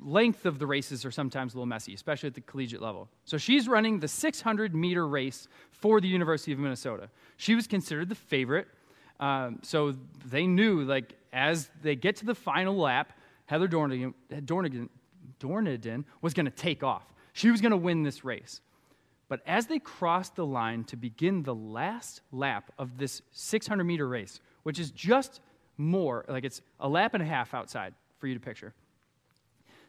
length of the races are sometimes a little messy, especially at the collegiate level. So she's running the 600-meter race for the University of Minnesota. She was considered the favorite, so they knew, like, as they get to the final lap, Heather Dorniden was going to take off. She was going to win this race. But as they crossed the line to begin the last lap of this 600-meter race, which is just more, like it's a lap and a half outside for you to picture,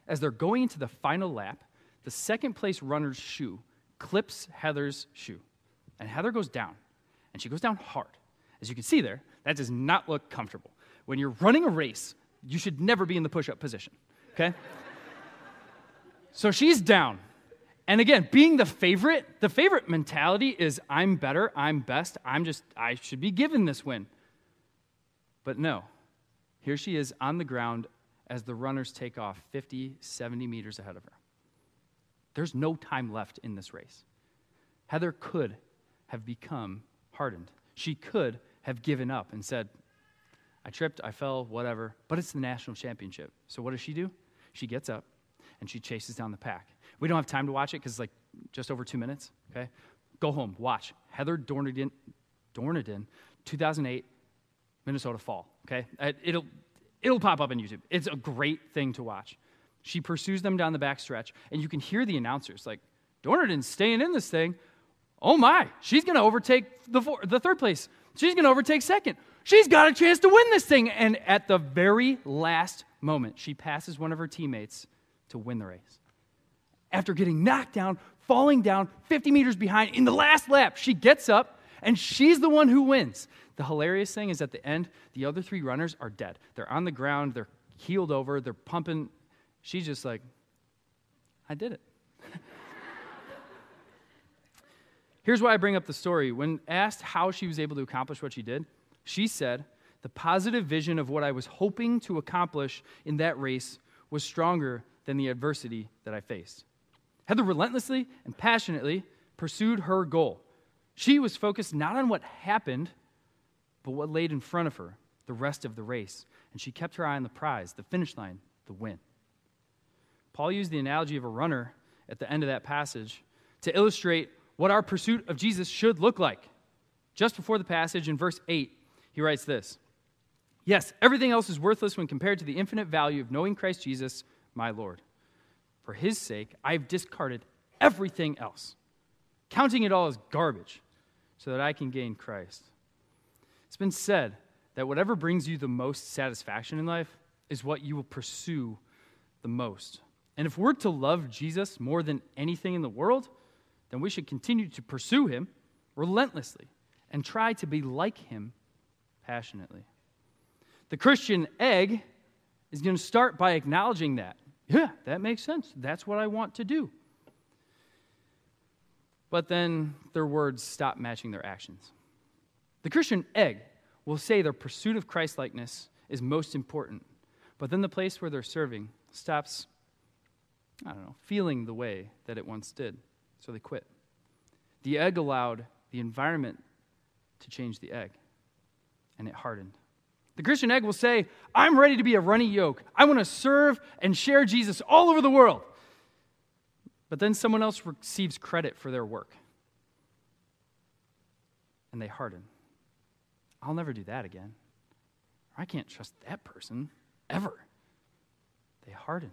as they're going into the final lap, the second-place runner's shoe clips Heather's shoe. And Heather goes down, and she goes down hard. As you can see there, that does not look comfortable. When you're running a race, you should never be in the push-up position, okay? So she's down. And again, being the favorite mentality is I'm better, I'm best, I should be given this win. But no, here she is on the ground as the runners take off 50, 70 meters ahead of her. There's no time left in this race. Heather could have become hardened. She could have given up and said, I tripped, I fell, whatever, but it's the national championship. So what does she do? She gets up, and she chases down the pack. We don't have time to watch it because it's like just over 2 minutes, okay? Go home, watch. Heather Dorniden, 2008 Minnesota fall, okay? It'll pop up on YouTube. It's a great thing to watch. She pursues them down the backstretch, and you can hear the announcers like, Dorniden's staying in this thing. Oh, my. She's going to overtake the third place. She's going to overtake second. She's got a chance to win this thing. And at the very last moment, she passes one of her teammates to win the race. After getting knocked down, falling down 50 meters behind in the last lap, she gets up, and she's the one who wins. The hilarious thing is at the end, the other three runners are dead. They're on the ground. They're heeled over. They're pumping. She's just like, I did it. Here's why I bring up the story. When asked how she was able to accomplish what she did, she said, the positive vision of what I was hoping to accomplish in that race was stronger than the adversity that I faced. Heather relentlessly and passionately pursued her goal. She was focused not on what happened, but what laid in front of her the rest of the race. And she kept her eye on the prize, the finish line, the win. Paul used the analogy of a runner at the end of that passage to illustrate what our pursuit of Jesus should look like. Just before the passage, in verse 8, he writes this, yes, everything else is worthless when compared to the infinite value of knowing Christ Jesus, my Lord. For his sake, I've discarded everything else, counting it all as garbage, so that I can gain Christ. It's been said that whatever brings you the most satisfaction in life is what you will pursue the most. And if we're to love Jesus more than anything in the world, then we should continue to pursue him relentlessly and try to be like him passionately. The Christian egg is going to start by acknowledging that. Yeah, that makes sense. That's what I want to do. But then their words stop matching their actions. The Christian egg will say their pursuit of Christ-likeness is most important, but then the place where they're serving stops, feeling the way that it once did. So they quit. The egg allowed the environment to change the egg, and it hardened. The Christian egg will say, I'm ready to be a running yoke. I want to serve and share Jesus all over the world. But then someone else receives credit for their work, and they harden. I'll never do that again. I can't trust that person ever. They harden.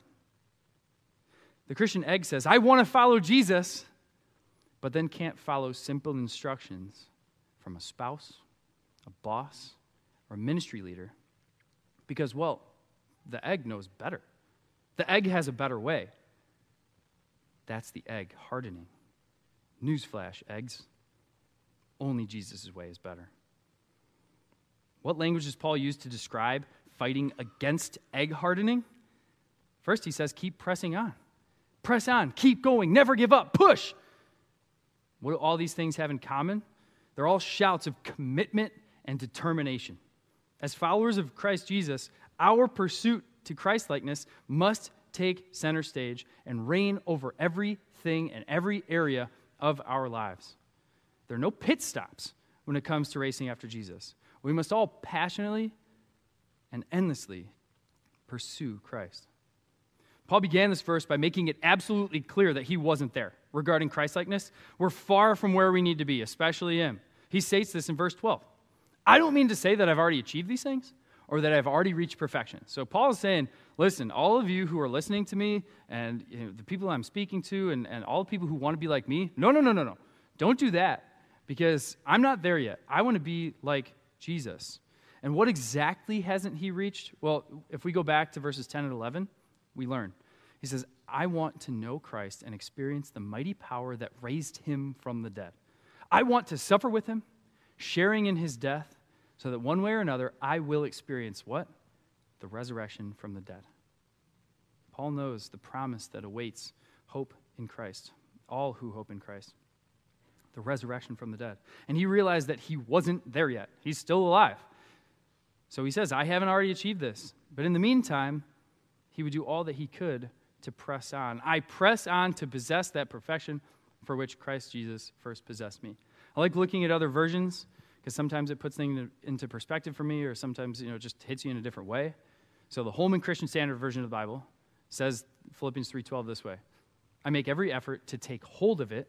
The Christian egg says, I want to follow Jesus, but then can't follow simple instructions from a spouse, a boss, or a ministry leader because, the egg knows better. The egg has a better way. That's the egg hardening. Newsflash, eggs. Only Jesus' way is better. What language does Paul use to describe fighting against egg hardening? First, he says, keep pressing on. Press on, keep going, never give up, push. What do all these things have in common? They're all shouts of commitment and determination. As followers of Christ Jesus, our pursuit to Christ-likeness must take center stage and reign over everything and every area of our lives. There are no pit stops when it comes to racing after Jesus. We must all passionately and endlessly pursue Christ. Paul began this verse by making it absolutely clear that he wasn't there regarding Christ-likeness. We're far from where we need to be, especially him. He states this in verse 12. I don't mean to say that I've already achieved these things or that I've already reached perfection. So Paul is saying, listen, all of you who are listening to me and the people I'm speaking to and all the people who want to be like me, no. Don't do that because I'm not there yet. I want to be like Jesus. And what exactly hasn't he reached? Well, if we go back to verses 10 and 11, we learn. He says, I want to know Christ and experience the mighty power that raised him from the dead. I want to suffer with him, sharing in his death, so that one way or another I will experience what? The resurrection from the dead. Paul knows the promise that awaits hope in Christ, all who hope in Christ, the resurrection from the dead. And he realized that he wasn't there yet. He's still alive. So he says, I haven't already achieved this. But in the meantime, he would do all that he could to press on. I press on to possess that perfection for which Christ Jesus first possessed me. I like looking at other versions because sometimes it puts things into perspective for me, or sometimes, you know, it just hits you in a different way. So the Holman Christian Standard Version of the Bible says Philippians 3:12 this way: I make every effort to take hold of it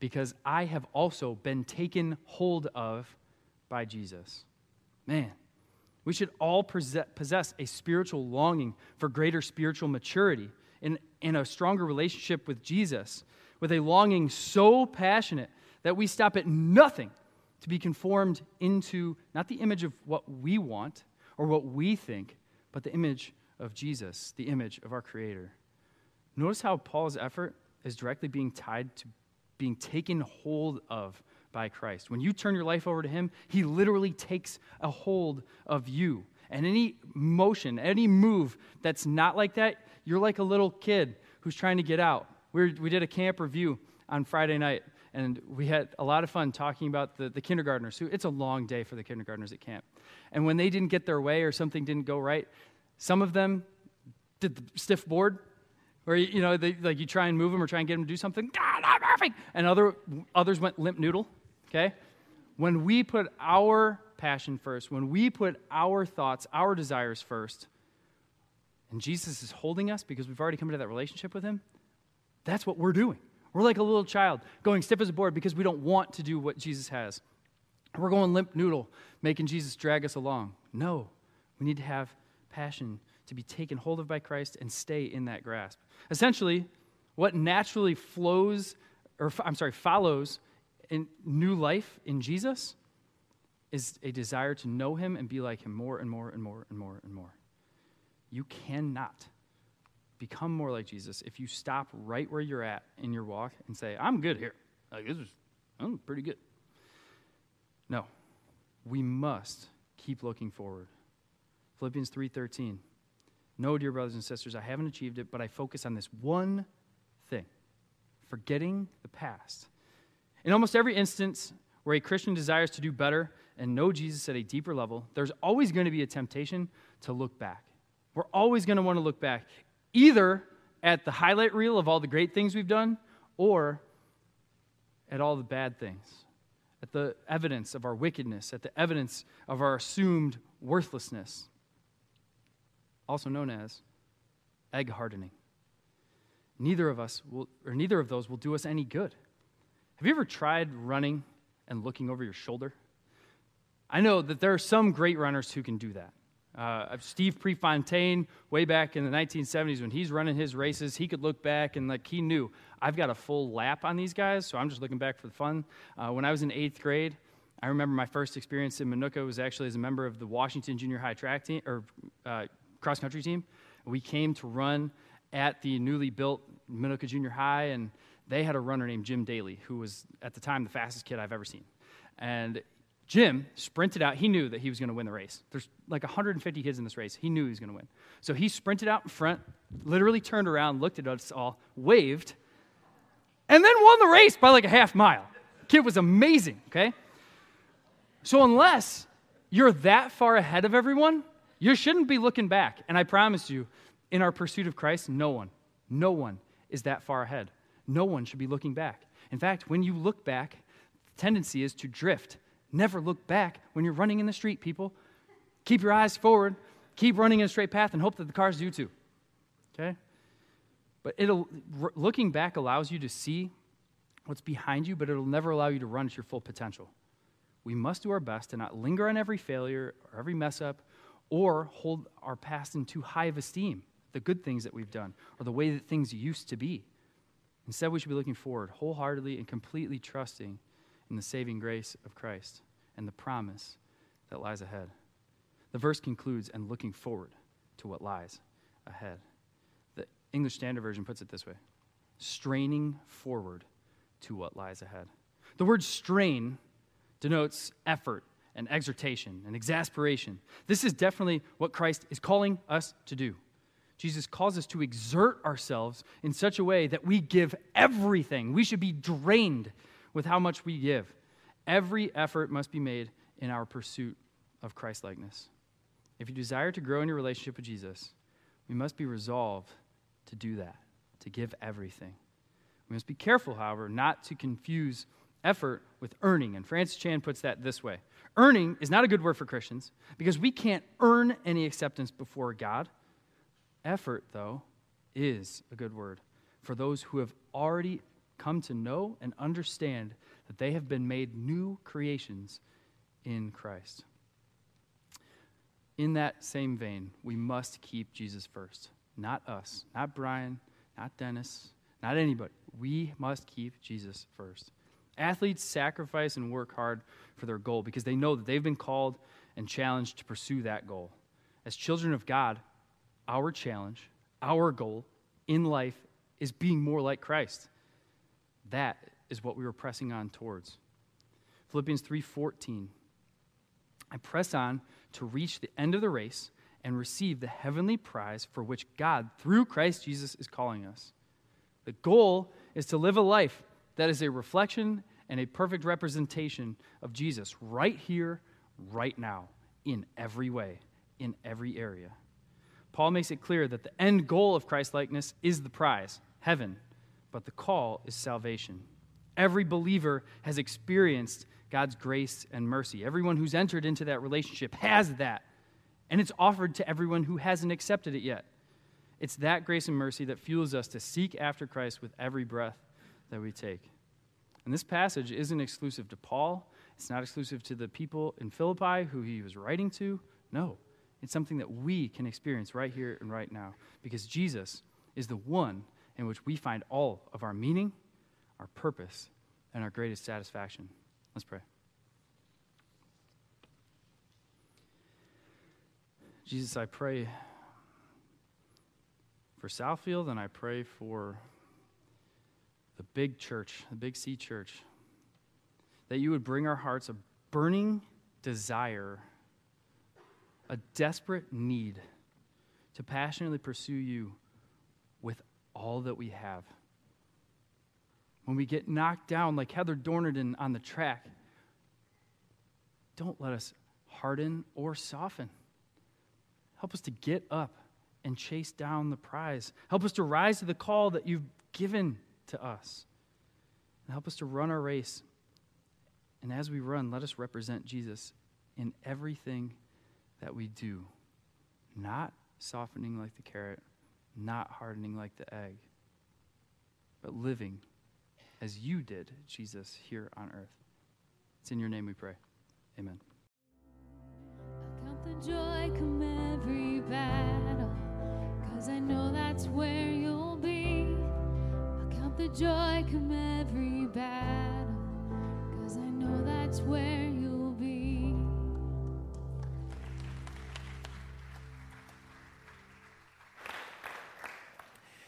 because I have also been taken hold of by Jesus. Man, we should all possess a spiritual longing for greater spiritual maturity and a stronger relationship with Jesus, with a longing so passionate that we stop at nothing to be conformed into not the image of what we want or what we think, but the image of Jesus, the image of our Creator. Notice how Paul's effort is directly being tied to being taken hold of by Christ. When you turn your life over to Him, He literally takes a hold of you. And any motion, any move that's not like that, you're like a little kid who's trying to get out. We did a camp review on Friday night, and we had a lot of fun talking about the kindergartners. It's a long day for the kindergartners at camp. And when they didn't get their way or something didn't go right, some of them did the stiff board, where, you know, they, like, you try and move them or try and get them to do something. God, I'm perfect! And others went limp noodle, okay? When we put our passion first, when we put our thoughts, our desires first, and Jesus is holding us because we've already come into that relationship with Him, that's what we're doing. We're like a little child going stiff as a board because we don't want to do what Jesus has. We're going limp noodle, making Jesus drag us along. No, we need to have passion to be taken hold of by Christ and stay in that grasp. Essentially, what naturally follows in new life in Jesus is a desire to know Him and be like Him more and more and more and more and more. You cannot become more like Jesus if you stop right where you're at in your walk and say, I'm good here. Like, I'm pretty good. No, we must keep looking forward. Philippians 3:13. No, dear brothers and sisters, I haven't achieved it, but I focus on this one thing, forgetting the past. In almost every instance where a Christian desires to do better and know Jesus at a deeper level, there's always going to be a temptation to look back. We're always going to want to look back, either at the highlight reel of all the great things we've done or at all the bad things, at the evidence of our wickedness, at the evidence of our assumed worthlessness, also known as egg hardening. Neither of those will do us any good. Have you ever tried running and looking over your shoulder? I know that there are some great runners who can do that. Steve Prefontaine, way back in the 1970s, when he's running his races, he could look back and, like, he knew, I've got a full lap on these guys, so I'm just looking back for the fun. When I was in 8th grade, I remember my first experience in Minooka was actually as a member of the Washington Junior High track team, or cross-country team. We came to run at the newly built Minooka Junior High, and they had a runner named Jim Daly, who was, at the time, the fastest kid I've ever seen. And Jim sprinted out. He knew that he was going to win the race. There's like 150 kids in this race. He knew he was going to win. So he sprinted out in front, literally turned around, looked at us all, waved, and then won the race by like a half mile. Kid was amazing, okay? So unless you're that far ahead of everyone, you shouldn't be looking back. And I promise you, in our pursuit of Christ, no one is that far ahead. No one should be looking back. In fact, when you look back, the tendency is to drift. Never look back when you're running in the street, people. Keep your eyes forward. Keep running in a straight path and hope that the cars do too. Okay? But looking back allows you to see what's behind you, but it'll never allow you to run at your full potential. We must do our best to not linger on every failure or every mess up, or hold our past in too high of esteem, the good things that we've done, or the way that things used to be. Instead, we should be looking forward wholeheartedly and completely trusting in the saving grace of Christ and the promise that lies ahead. The verse concludes, and looking forward to what lies ahead. The English Standard Version puts it this way: straining forward to what lies ahead. The word strain denotes effort, and exhortation, and exasperation. This is definitely what Christ is calling us to do. Jesus calls us to exert ourselves in such a way that we give everything. We should be drained with how much we give. Every effort must be made in our pursuit of Christ-likeness. If you desire to grow in your relationship with Jesus, we must be resolved to do that, to give everything. We must be careful, however, not to confuse effort with earning. And Francis Chan puts that this way. Earning is not a good word for Christians because we can't earn any acceptance before God. Effort, though, is a good word for those who have already come to know and understand that they have been made new creations in Christ. In that same vein, we must keep Jesus first. Not us, not Brian, not Dennis, not anybody. We must keep Jesus first. Athletes sacrifice and work hard for their goal because they know that they've been called and challenged to pursue that goal. As children of God, our challenge, our goal in life is being more like Christ. That is what we were pressing on towards. Philippians 3:14. I press on to reach the end of the race and receive the heavenly prize for which God, through Christ Jesus, is calling us. The goal is to live a life that is a reflection and a perfect representation of Jesus right here, right now, in every way, in every area. Paul makes it clear that the end goal of Christ-likeness is the prize, heaven, but the call is salvation. Every believer has experienced God's grace and mercy. Everyone who's entered into that relationship has that, and it's offered to everyone who hasn't accepted it yet. It's that grace and mercy that fuels us to seek after Christ with every breath that we take. And this passage isn't exclusive to Paul. It's not exclusive to the people in Philippi who he was writing to. No, it's something that we can experience right here and right now because Jesus is the one in which we find all of our meaning, our purpose, and our greatest satisfaction. Let's pray. Jesus, I pray for Southfield, and I pray for the big church, the Big C church, that you would bring our hearts a burning desire, a desperate need to passionately pursue you with all that we have. When we get knocked down like Heather Dorniden on the track, don't let us harden or soften. Help us to get up and chase down the prize. Help us to rise to the call that you've given to us. And help us to run our race. And as we run, let us represent Jesus in everything that we do, not softening like the carrot, not hardening like the egg, but living as you did, Jesus, here on earth. It's in your name we pray. Amen. I'll count the joy, come every battle, 'cause I know that's where you'll be. I'll count the joy, come every battle, 'cause I know that's where you'll be.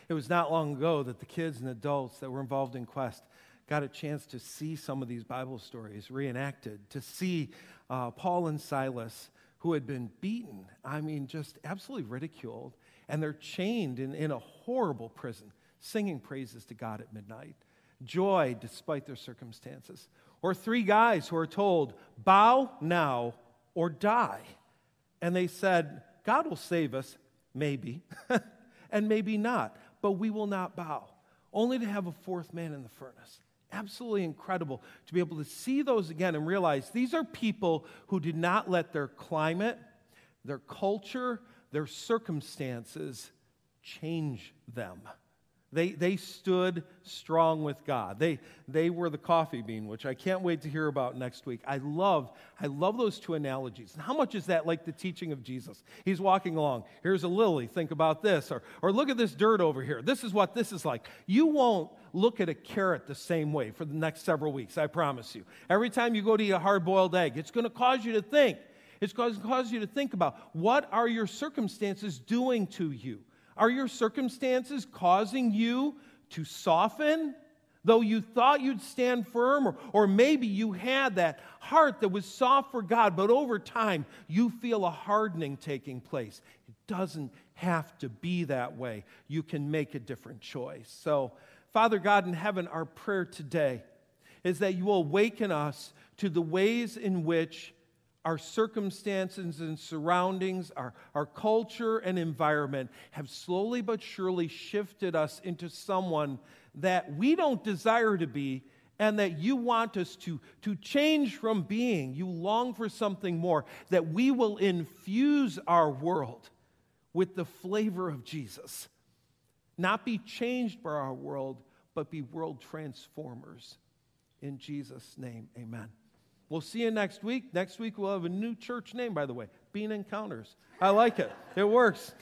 It was not long ago that the kids and adults that were involved in Quest got a chance to see some of these Bible stories reenacted, to see Paul and Silas, who had been beaten, I mean, just absolutely ridiculed, and they're chained in a horrible prison, singing praises to God at midnight, joy despite their circumstances. Or three guys who are told, bow now or die. And they said, God will save us, maybe, and maybe not. But we will not bow, only to have a fourth man in the furnace. Absolutely incredible to be able to see those again and realize these are people who did not let their climate, their culture, their circumstances change them. They stood strong with God. They were the coffee bean, which I can't wait to hear about next week. I love those two analogies. And how much is that like the teaching of Jesus? He's walking along. Here's a lily. Think about this. Or look at this dirt over here. This is what this is like. You won't look at a carrot the same way for the next several weeks, I promise you. Every time you go to eat a hard-boiled egg, it's going to cause you to think. It's going to cause you to think about what are your circumstances doing to you? Are your circumstances causing you to soften, though you thought you'd stand firm? Or maybe you had that heart that was soft for God, but over time you feel a hardening taking place. It doesn't have to be that way. You can make a different choice. So, Father God in heaven, our prayer today is that you will awaken us to the ways in which our circumstances and surroundings, our culture and environment have slowly but surely shifted us into someone that we don't desire to be and that you want us to change from being. You long for something more, that we will infuse our world with the flavor of Jesus. Not be changed by our world, but be world transformers. In Jesus' name, amen. We'll see you next week. Next week we'll have a new church name, by the way, Bean Encounters. I like it. It works.